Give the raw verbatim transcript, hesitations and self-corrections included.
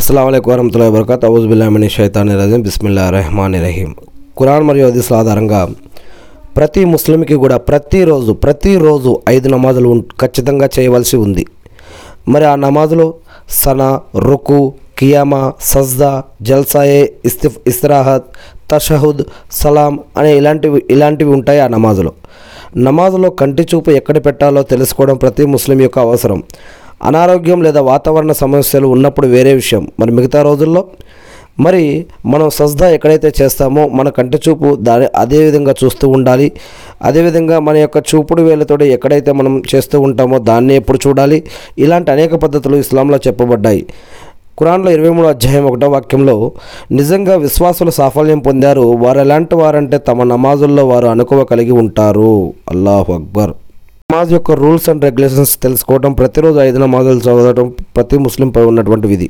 అస్సలాముఅలైకుం వరహ్మతుల్లాహి వబరకాతుహు. అఊజుబిల్లాహి మినష్ షైతానిర్ రజీమ్. బిస్మిల్లాహిర్ రహమానిర్ రహీం. ఖురాన్ మరియు హదీసుల ఆధారంగా ప్రతి ముస్లింకి కూడా ప్రతిరోజు ప్రతిరోజు ఐదు నమాజులు ఖచ్చితంగా చేయవలసి ఉంది. మరి ఆ నమాజులు సనా, రుకు, కియామా, సజ్దా, జల్సాయే ఇస్తిఫ్, ఇస్తిరాహత్, తషహుద్, సలాం అనే ఇలాంటివి ఇలాంటివి ఉంటాయి. ఆ నమాజులు నమాజులో కంటి చూపు ఎక్కడ పెట్టాలో తెలుసుకోవడం ప్రతి ముస్లిం యొక్క అవసరం. అనారోగ్యం లేదా వాతావరణ సమస్యలు ఉన్నప్పుడు వేరే విషయం. మరి మిగతా రోజుల్లో మరి మనం సజ్దా ఎక్కడైతే చేస్తామో మన కంటి చూపు దాని అదేవిధంగా చూస్తూ ఉండాలి. అదేవిధంగా మన యొక్క చూపుడు వేలతోటి ఎక్కడైతే మనం చేస్తూ ఉంటామో దాన్ని ఎప్పుడు చూడాలి. ఇలాంటి అనేక పద్ధతులు ఇస్లాంలో చెప్పబడ్డాయి. ఖురాన్లో ఇరవై మూడు అధ్యాయం ఒకటో వాక్యంలో నిజంగా విశ్వాసులు సాఫల్యం పొందారు, వారు ఎలాంటి వారంటే తమ నమాజుల్లో వారు అనుకువ కలిగి ఉంటారు. అల్లాహు అక్బర్. నమాజ్ యొక్క రూల్స్ అండ్ రెగ్యులేషన్స్ తెలుసుకోవడం, ప్రతిరోజు ఐదు నమాజులు చదవడం ప్రతి ముస్లింపై ఉన్నటువంటి విధి.